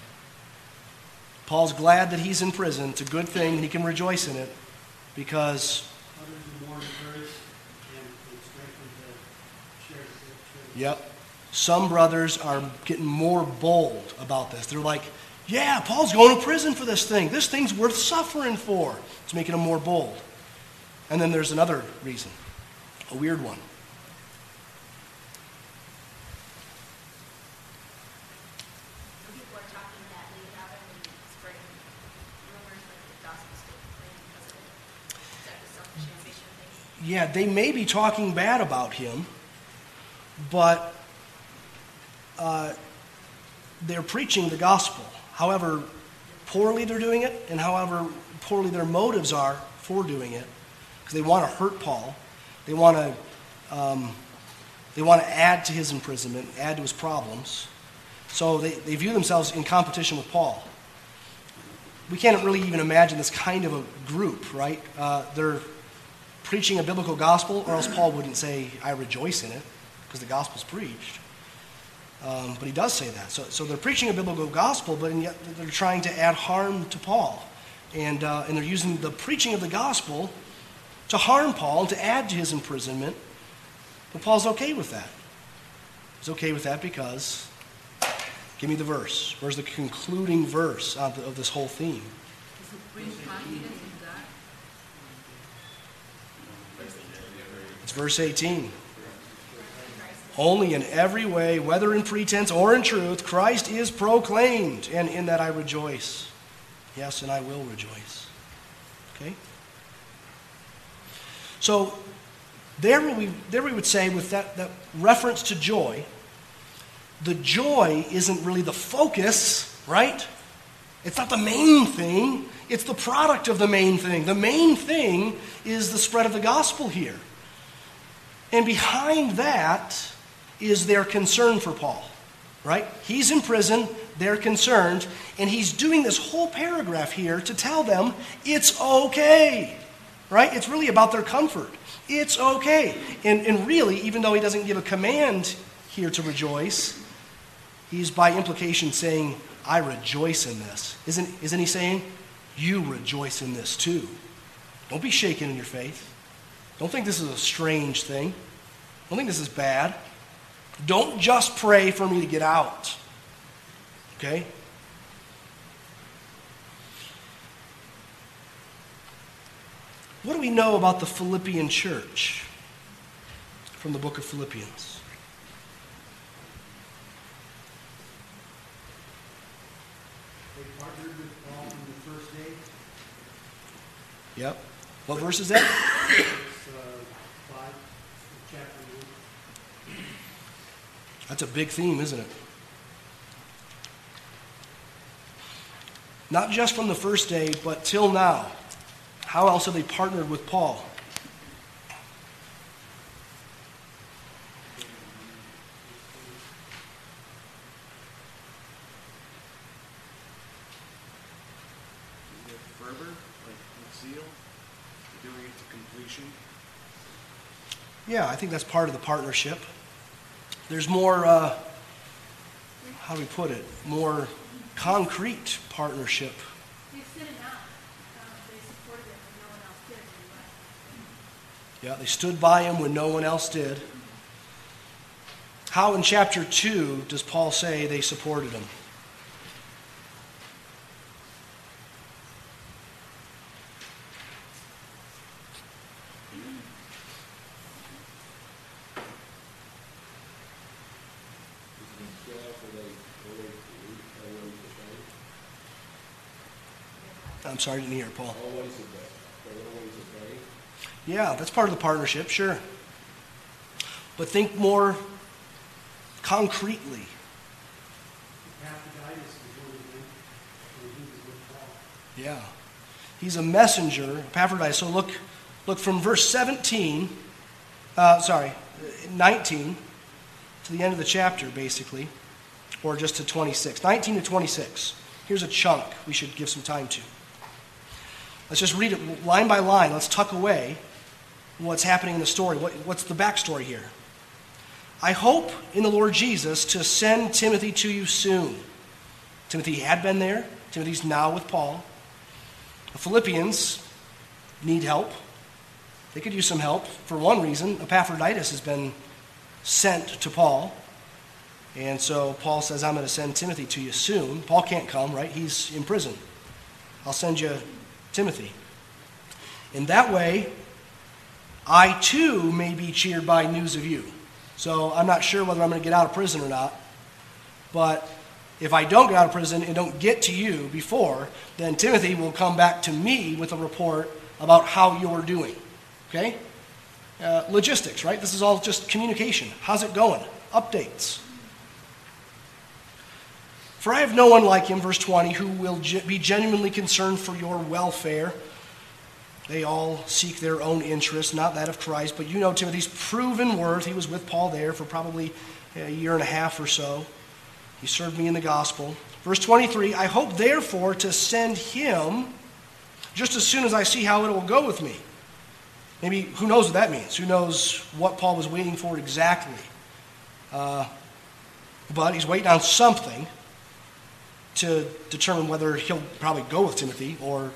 Paul's glad that he's in prison. It's a good thing, and he can rejoice in it because... Yep. Some brothers are getting more bold about this. They're like, yeah, Paul's going to prison for this thing. This thing's worth suffering for. It's making them more bold. And then there's another reason, a weird one. Yeah, they may be talking bad about him, but they're preaching the gospel. However poorly they're doing it, and however poorly their motives are for doing it, because they want to hurt Paul, they want to add to his imprisonment, add to his problems. So they view themselves in competition with Paul. We can't really even imagine this kind of a group, right? They're preaching a biblical gospel, or else Paul wouldn't say, I rejoice in it, because the gospel's preached. But he does say that. So they're preaching a biblical gospel, but yet they're trying to add harm to Paul. And they're using the preaching of the gospel to harm Paul and to add to his imprisonment. But Paul's okay with that. He's okay with that because, give me the verse. Where's the concluding verse of this whole theme? It's verse 18. Only in every way, whether in pretense or in truth, Christ is proclaimed, and in that I rejoice. Yes, and I will rejoice. Okay? So there we would say with that reference to joy, the joy isn't really the focus, right? It's not the main thing. It's the product of the main thing. The main thing is the spread of the gospel here. And behind that is their concern for Paul, right? He's in prison, they're concerned, and he's doing this whole paragraph here to tell them it's okay, right? It's really about their comfort. It's okay. And really, even though he doesn't give a command here to rejoice, he's by implication saying, I rejoice in this. Isn't he saying, you rejoice in this too? Don't be shaken in your faith. Don't think this is a strange thing. Don't think this is bad. Don't just pray for me to get out. Okay? What do we know about the Philippian church from the book of Philippians? They partnered with Paul on the first day. Yep. What verse is that? That's a big theme, isn't it? Not just from the first day, but till now. How else have they partnered with Paul? With fervor, like with zeal, doing it to completion. Yeah, I think that's part of the partnership. There's more, how do we put it, more concrete partnership. They've stood enough. They supported him when no one else did. Yeah, they stood by him when no one else did. How in chapter 2 does Paul say they supported him? I'm sorry, I didn't hear it, Paul. Yeah, that's part of the partnership, sure. But think more concretely. Yeah. He's a messenger, Epaphroditus. So look from verse 19 to the end of the chapter, basically, or just to 26. 19 to 26. Here's a chunk we should give some time to. Let's just read it line by line. Let's tuck away what's happening in the story. What's the backstory here? I hope in the Lord Jesus to send Timothy to you soon. Timothy had been there. Timothy's now with Paul. The Philippians need help. They could use some help. For one reason, Epaphroditus has been sent to Paul. And so Paul says, I'm going to send Timothy to you soon. Paul can't come, right? He's in prison. I'll send you Timothy. In that way, I too may be cheered by news of you. So I'm not sure whether I'm going to get out of prison or not. But if I don't get out of prison and don't get to you before, then Timothy will come back to me with a report about how you're doing. Okay? Logistics, right? This is all just communication. How's it going? Updates. For I have no one like him, verse 20, who will be genuinely concerned for your welfare. They all seek their own interest, not that of Christ. But you know Timothy's proven worth. He was with Paul there for probably a year and a half or so. He served me in the gospel. Verse 23, I hope therefore to send him just as soon as I see how it will go with me. Maybe, who knows what that means? Who knows what Paul was waiting for exactly? But he's waiting on something to determine whether he'll probably go with Timothy or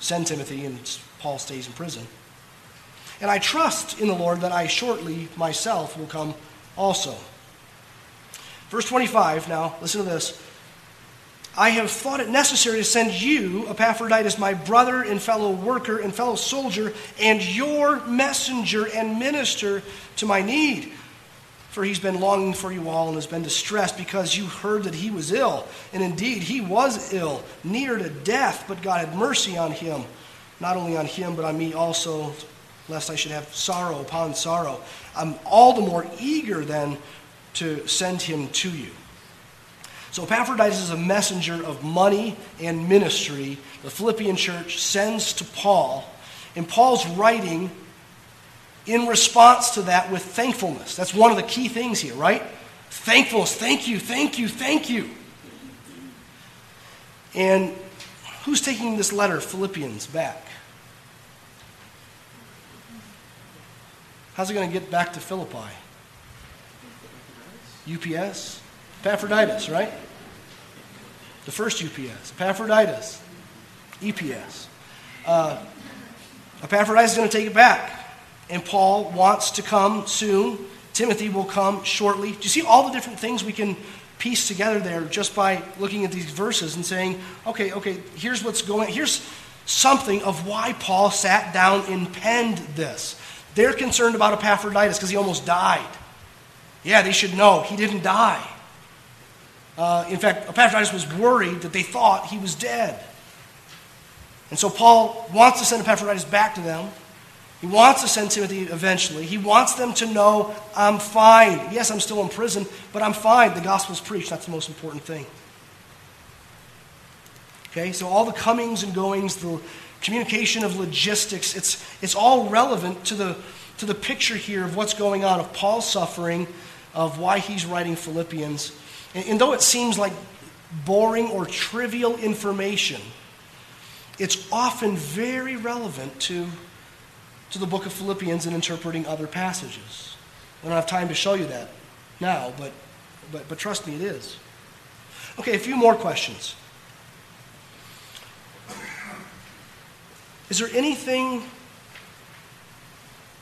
send Timothy and Paul stays in prison. And I trust in the Lord that I shortly myself will come also. Verse 25, now listen to this. I have thought it necessary to send you, Epaphroditus, my brother and fellow worker and fellow soldier, and your messenger and minister to my need. For he's been longing for you all and has been distressed because you heard that he was ill. And indeed, he was ill, near to death, but God had mercy on him. Not only on him, but on me also, lest I should have sorrow upon sorrow. I'm all the more eager then to send him to you. So Epaphroditus is a messenger of money and ministry the Philippian church sends to Paul, and Paul's writing in response to that with thankfulness. That's one of the key things here, right? Thankfulness. Thank you, thank you, thank you. And who's taking this letter, Philippians, back? How's it going to get back to Philippi? UPS? Epaphroditus, right? The first UPS. Epaphroditus. EPS. Epaphroditus is going to take it back. And Paul wants to come soon. Timothy will come shortly. Do you see all the different things we can piece together there just by looking at these verses and saying, okay, here's what's going on. Here's something of why Paul sat down and penned this. They're concerned about Epaphroditus because he almost died. Yeah, they should know he didn't die. In fact, Epaphroditus was worried that they thought he was dead. And so Paul wants to send Epaphroditus back to them. He wants to send Timothy eventually. He wants them to know, I'm fine. Yes, I'm still in prison, but I'm fine. The gospel's preached. That's the most important thing. Okay, so all the comings and goings, the communication of logistics, it's all relevant to the picture here of what's going on, of Paul's suffering, of why he's writing Philippians. And though it seems like boring or trivial information, it's often very relevant to the book of Philippians and interpreting other passages. I don't have time to show you that now, but trust me, it is. Okay, a few more questions. Is there anything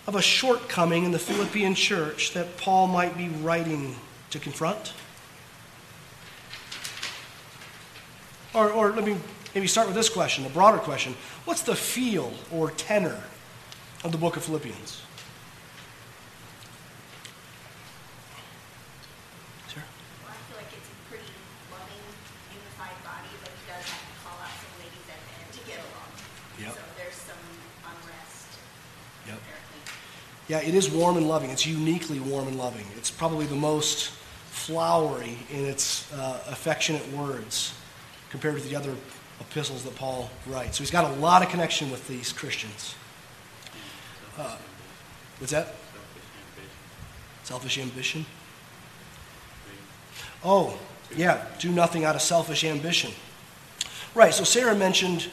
of a shortcoming in the Philippian church that Paul might be writing to confront? Or let me maybe start with this question, a broader question. What's the feel or tenor of the book of Philippians? Sir? Well, I feel like it's a pretty loving, unified body, but he does have to call out some ladies at the end to get along. Yep. So there's some unrest. Yep. Apparently. Yeah, it is warm and loving. It's uniquely warm and loving. It's probably the most flowery in its affectionate words compared to the other epistles that Paul writes. So he's got a lot of connection with these Christians. What's that? Selfish ambition. Selfish ambition? Oh, yeah. Do nothing out of selfish ambition. Right, so Sarah mentioned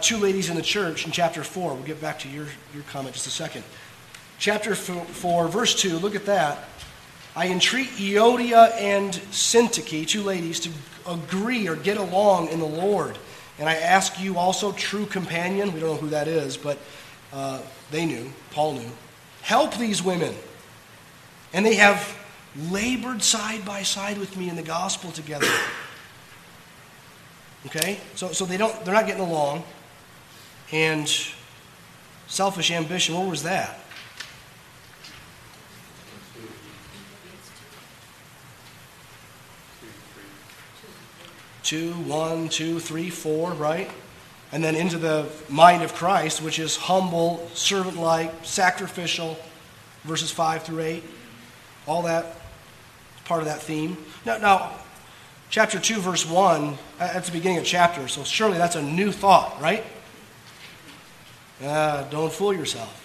two ladies in the church in chapter 4. We'll get back to your comment just a second. Chapter 4, verse 2, look at that. I entreat Euodia and Syntyche, two ladies, to agree or get along in the Lord. And I ask you also, true companion, we don't know who that is, but... they knew, Paul knew, help these women. And they have labored side by side with me in the gospel together. Okay? So they're not getting along. And selfish ambition, what was that? Two, one, two, three, four, right? And then into the mind of Christ, which is humble, servant-like, sacrificial, verses 5 through 8. All that, part of that theme. Now, chapter 2, verse 1, that's the beginning of chapter, so surely that's a new thought, right? Don't fool yourself.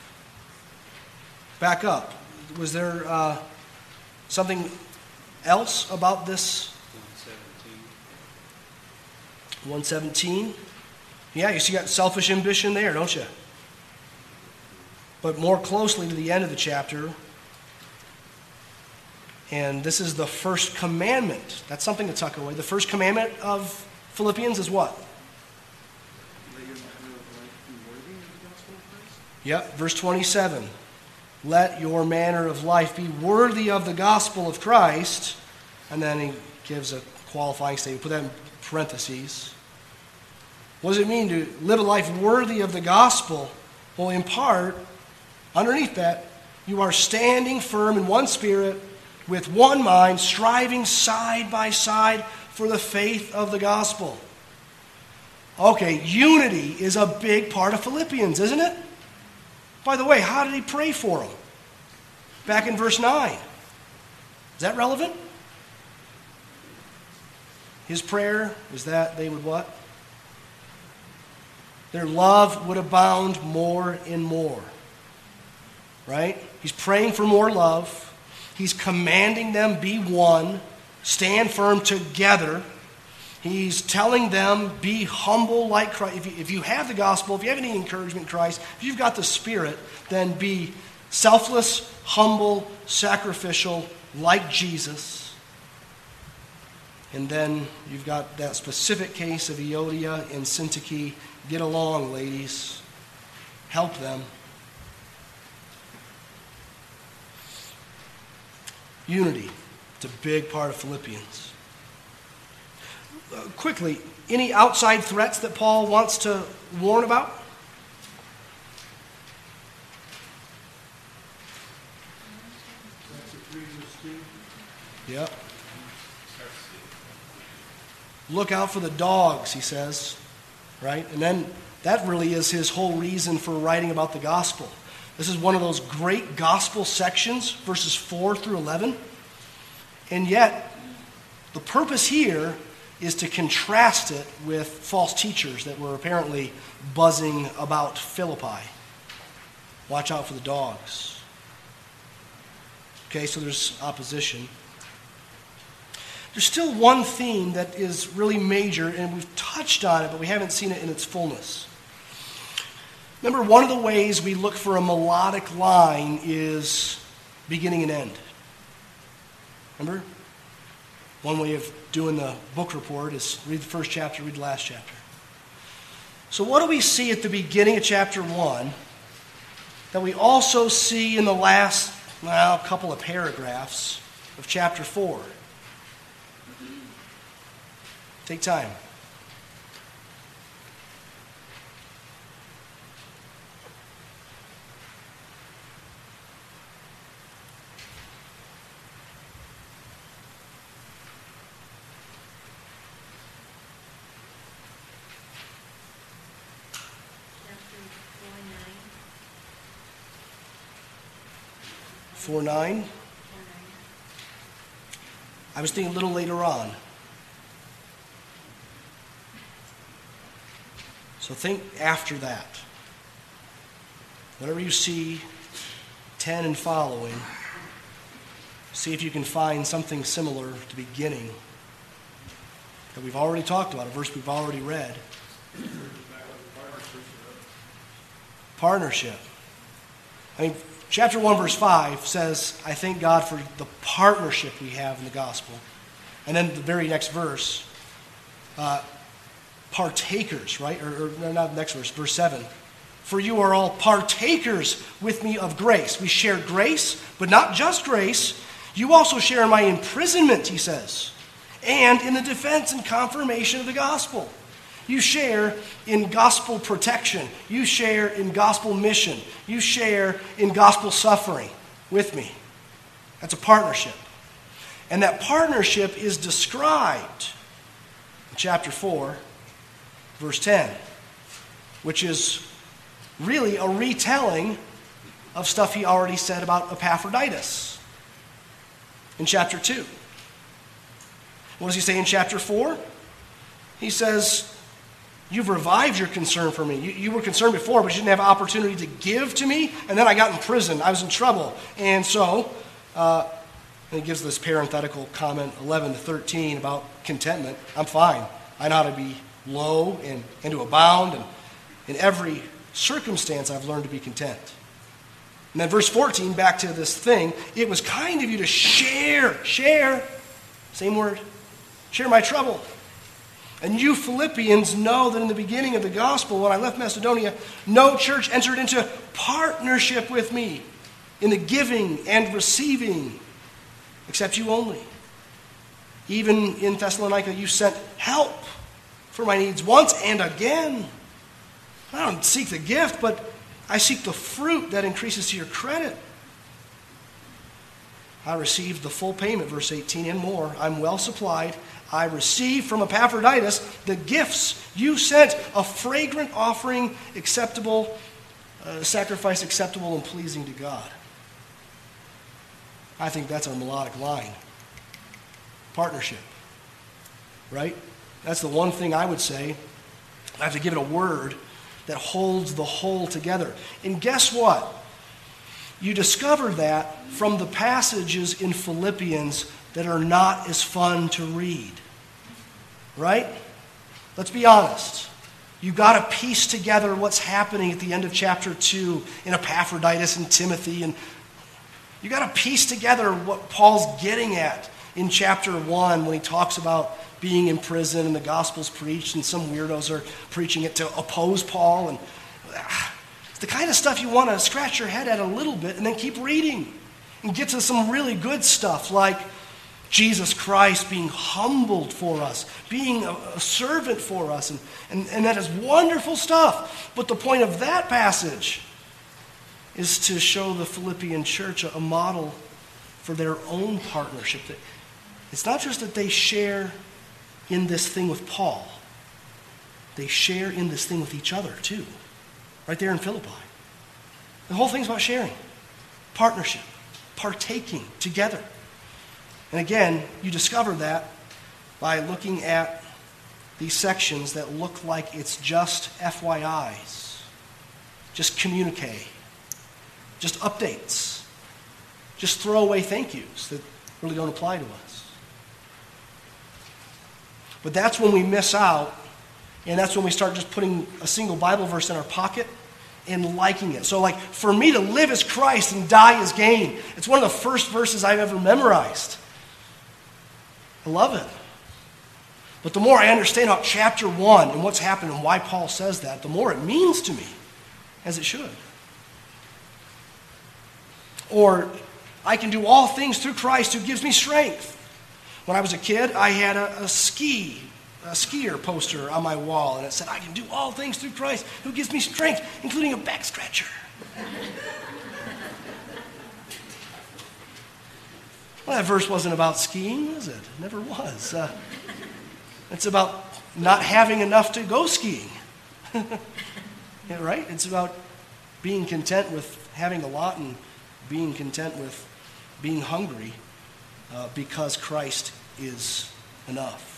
Back up. Was there something else about this? 117. Yeah, you see you got selfish ambition there, don't you? But more closely to the end of the chapter, and this is the first commandment. That's something to tuck away. The first commandment of Philippians is what? Yep, verse 27. Let your manner of life be worthy of the gospel of Christ. And then he gives a qualifying statement. Put that in parentheses. What does it mean to live a life worthy of the gospel? Well, in part, underneath that, you are standing firm in one spirit, with one mind, striving side by side for the faith of the gospel. Okay, unity is a big part of Philippians, isn't it? By the way, how did he pray for them? Back in verse 9. Is that relevant? His prayer was that they would what? Their love would abound more and more. Right? He's praying for more love. He's commanding them be one, stand firm together. He's telling them be humble like Christ. If you have the gospel, if you have any encouragement in Christ, if you've got the Spirit, then be selfless, humble, sacrificial, like Jesus. And then you've got that specific case of Euodia and Syntyche. Get along, ladies. Help them. Unity. It's a big part of Philippians. Quickly, any outside threats that Paul wants to warn about? Yep. Look out for the dogs, he says, right? And then that really is his whole reason for writing about the gospel. This is one of those great gospel sections, verses 4 through 11. And yet, the purpose here is to contrast it with false teachers that were apparently buzzing about Philippi. Watch out for the dogs. Okay, so there's opposition. There's still one theme that is really major, and we've touched on it, but we haven't seen it in its fullness. Remember, one of the ways we look for a melodic line is beginning and end. Remember? One way of doing the book report is read the first chapter, read the last chapter. So what do we see at the beginning of chapter 1 that we also see in the last, well, couple of paragraphs of chapter 4? Take time. Chapter 4:9. I was thinking a little later on. So think after that. Whatever you see, 10 and following, see if you can find something similar to beginning that we've already talked about, a verse we've already read. Partnership. I mean, chapter 1, verse 5 says, I thank God for the partnership we have in the gospel. And then the very next verse, partakers, right? Or not the next verse, verse 7. For you are all partakers with me of grace. We share grace, but not just grace. You also share in my imprisonment, he says, and in the defense and confirmation of the gospel. You share in gospel protection. You share in gospel mission. You share in gospel suffering with me. That's a partnership. And that partnership is described in chapter 4, verse 10, which is really a retelling of stuff he already said about Epaphroditus in chapter 2. What does he say in chapter 4? He says, you've revived your concern for me. You were concerned before, but you didn't have opportunity to give to me, and then I got in prison. I was in trouble. And so, and he gives this parenthetical comment, 11 to 13, about contentment. I'm fine. I know how to be low and to abound, and in every circumstance I've learned to be content. And then verse 14, back to this thing, it was kind of you to share, same word, share my trouble. And you Philippians know that in the beginning of the gospel, when I left Macedonia, no church entered into partnership with me in the giving and receiving, except you only. Even in Thessalonica, you sent help for my needs once and again. I don't seek the gift, but I seek the fruit that increases to your credit. I received the full payment, verse 18, and more. I'm well supplied. I received from Epaphroditus the gifts you sent, a fragrant offering acceptable sacrifice acceptable and pleasing to God. I think that's our melodic line. Partnership, right? That's the one thing I would say. I have to give it a word that holds the whole together. And guess what? You discover that from the passages in Philippians that are not as fun to read, right? Let's be honest. You've got to piece together what's happening at the end of chapter 2 in Epaphroditus and Timothy. And you got to piece together what Paul's getting at in chapter 1 when he talks about being in prison and the gospel's preached and some weirdos are preaching it to oppose Paul. And it's the kind of stuff you want to scratch your head at a little bit and then keep reading and get to some really good stuff like Jesus Christ being humbled for us, being a servant for us, and that is wonderful stuff. But the point of that passage is to show the Philippian church a model for their own partnership. It's not just that they share in this thing with Paul. They share in this thing with each other too, right there in Philippi. The whole thing's about sharing, partnership, partaking together. And again, you discover that by looking at these sections that look like it's just FYIs, just communique, just updates, just throwaway thank yous that really don't apply to us. But that's when we miss out, and that's when we start just putting a single Bible verse in our pocket and liking it. So like, for me to live is Christ and die is gain. It's one of the first verses I've ever memorized. I love it. But the more I understand about chapter 1 and what's happened and why Paul says that, the more it means to me, as it should. Or, I can do all things through Christ who gives me strength. When I was a kid, I had a skier poster on my wall, and it said, I can do all things through Christ who gives me strength, including a back scratcher. Well, that verse wasn't about skiing, was it? It never was. It's about not having enough to go skiing. Yeah, right? It's about being content with having a lot and being content with being hungry because Christ is enough.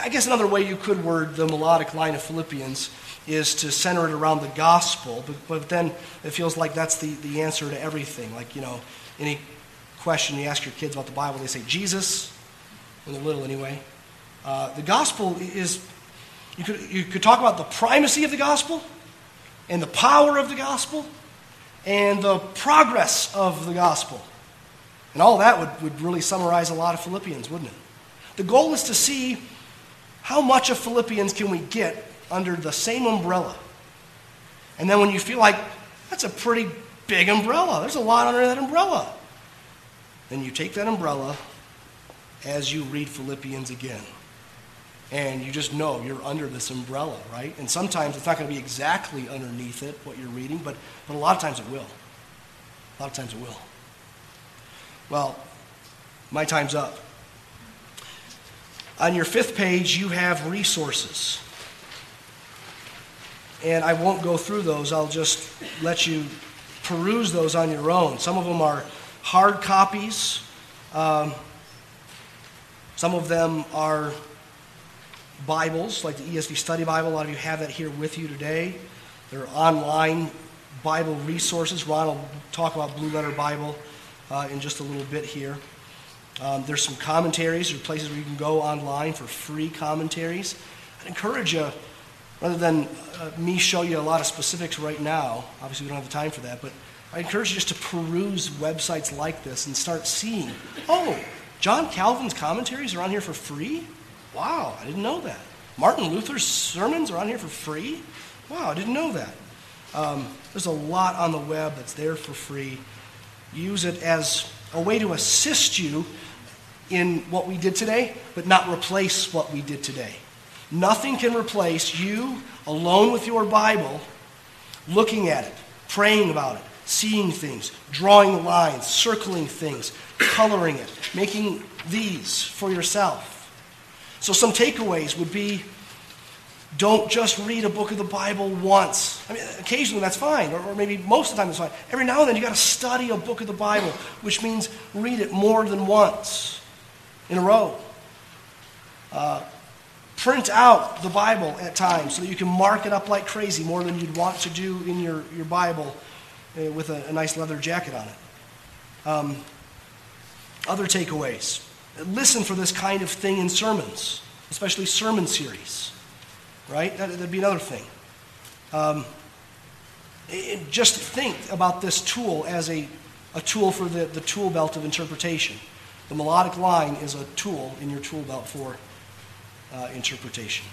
I guess another way you could word the melodic line of Philippians is to center it around the gospel, but then it feels like that's the answer to everything. Like, you know, any question you ask your kids about the Bible, they say Jesus, when they're little anyway. The gospel is, you could talk about the primacy of the gospel and the power of the gospel and the progress of the gospel. And all that would really summarize a lot of Philippians, wouldn't it? The goal is to see how much of Philippians can we get under the same umbrella. And then when you feel like, that's a pretty big umbrella, there's a lot under that umbrella, then you take that umbrella as you read Philippians again. And you just know you're under this umbrella, right? And sometimes it's not going to be exactly underneath it, what you're reading, but a lot of times it will. A lot of times it will. Well, my time's up. On your fifth page, you have resources. And I won't go through those. I'll just let you peruse those on your own. Some of them are hard copies. Some of them are Bibles, like the ESV Study Bible. A lot of you have that here with you today. There are online Bible resources. Ron will talk about Blue Letter Bible in just a little bit here. There's some commentaries. There are places where you can go online for free commentaries. I'd encourage you, rather than me show you a lot of specifics right now, obviously we don't have the time for that, but I encourage you just to peruse websites like this and start seeing, oh, John Calvin's commentaries are on here for free? Wow, I didn't know that. Martin Luther's sermons are on here for free? Wow, I didn't know that. There's a lot on the web that's there for free. Use it as a way to assist you in what we did today, but not replace what we did today. Nothing can replace you alone with your Bible, looking at it, praying about it, seeing things, drawing lines, circling things, coloring it, making these for yourself. So some takeaways would be Don't just read a book of the Bible once. I mean, occasionally that's fine, or maybe most of the time it's fine. Every now and then you got to study a book of the Bible, which means read it more than once in a row. Print out the Bible at times so that you can mark it up like crazy, more than you'd want to do in your Bible with a nice leather jacket on it. Other takeaways. Listen for this kind of thing in sermons, especially sermon series. Right? That'd be another thing. Just think about this tool as a tool for the tool belt of interpretation. The melodic line is a tool in your tool belt for interpretation.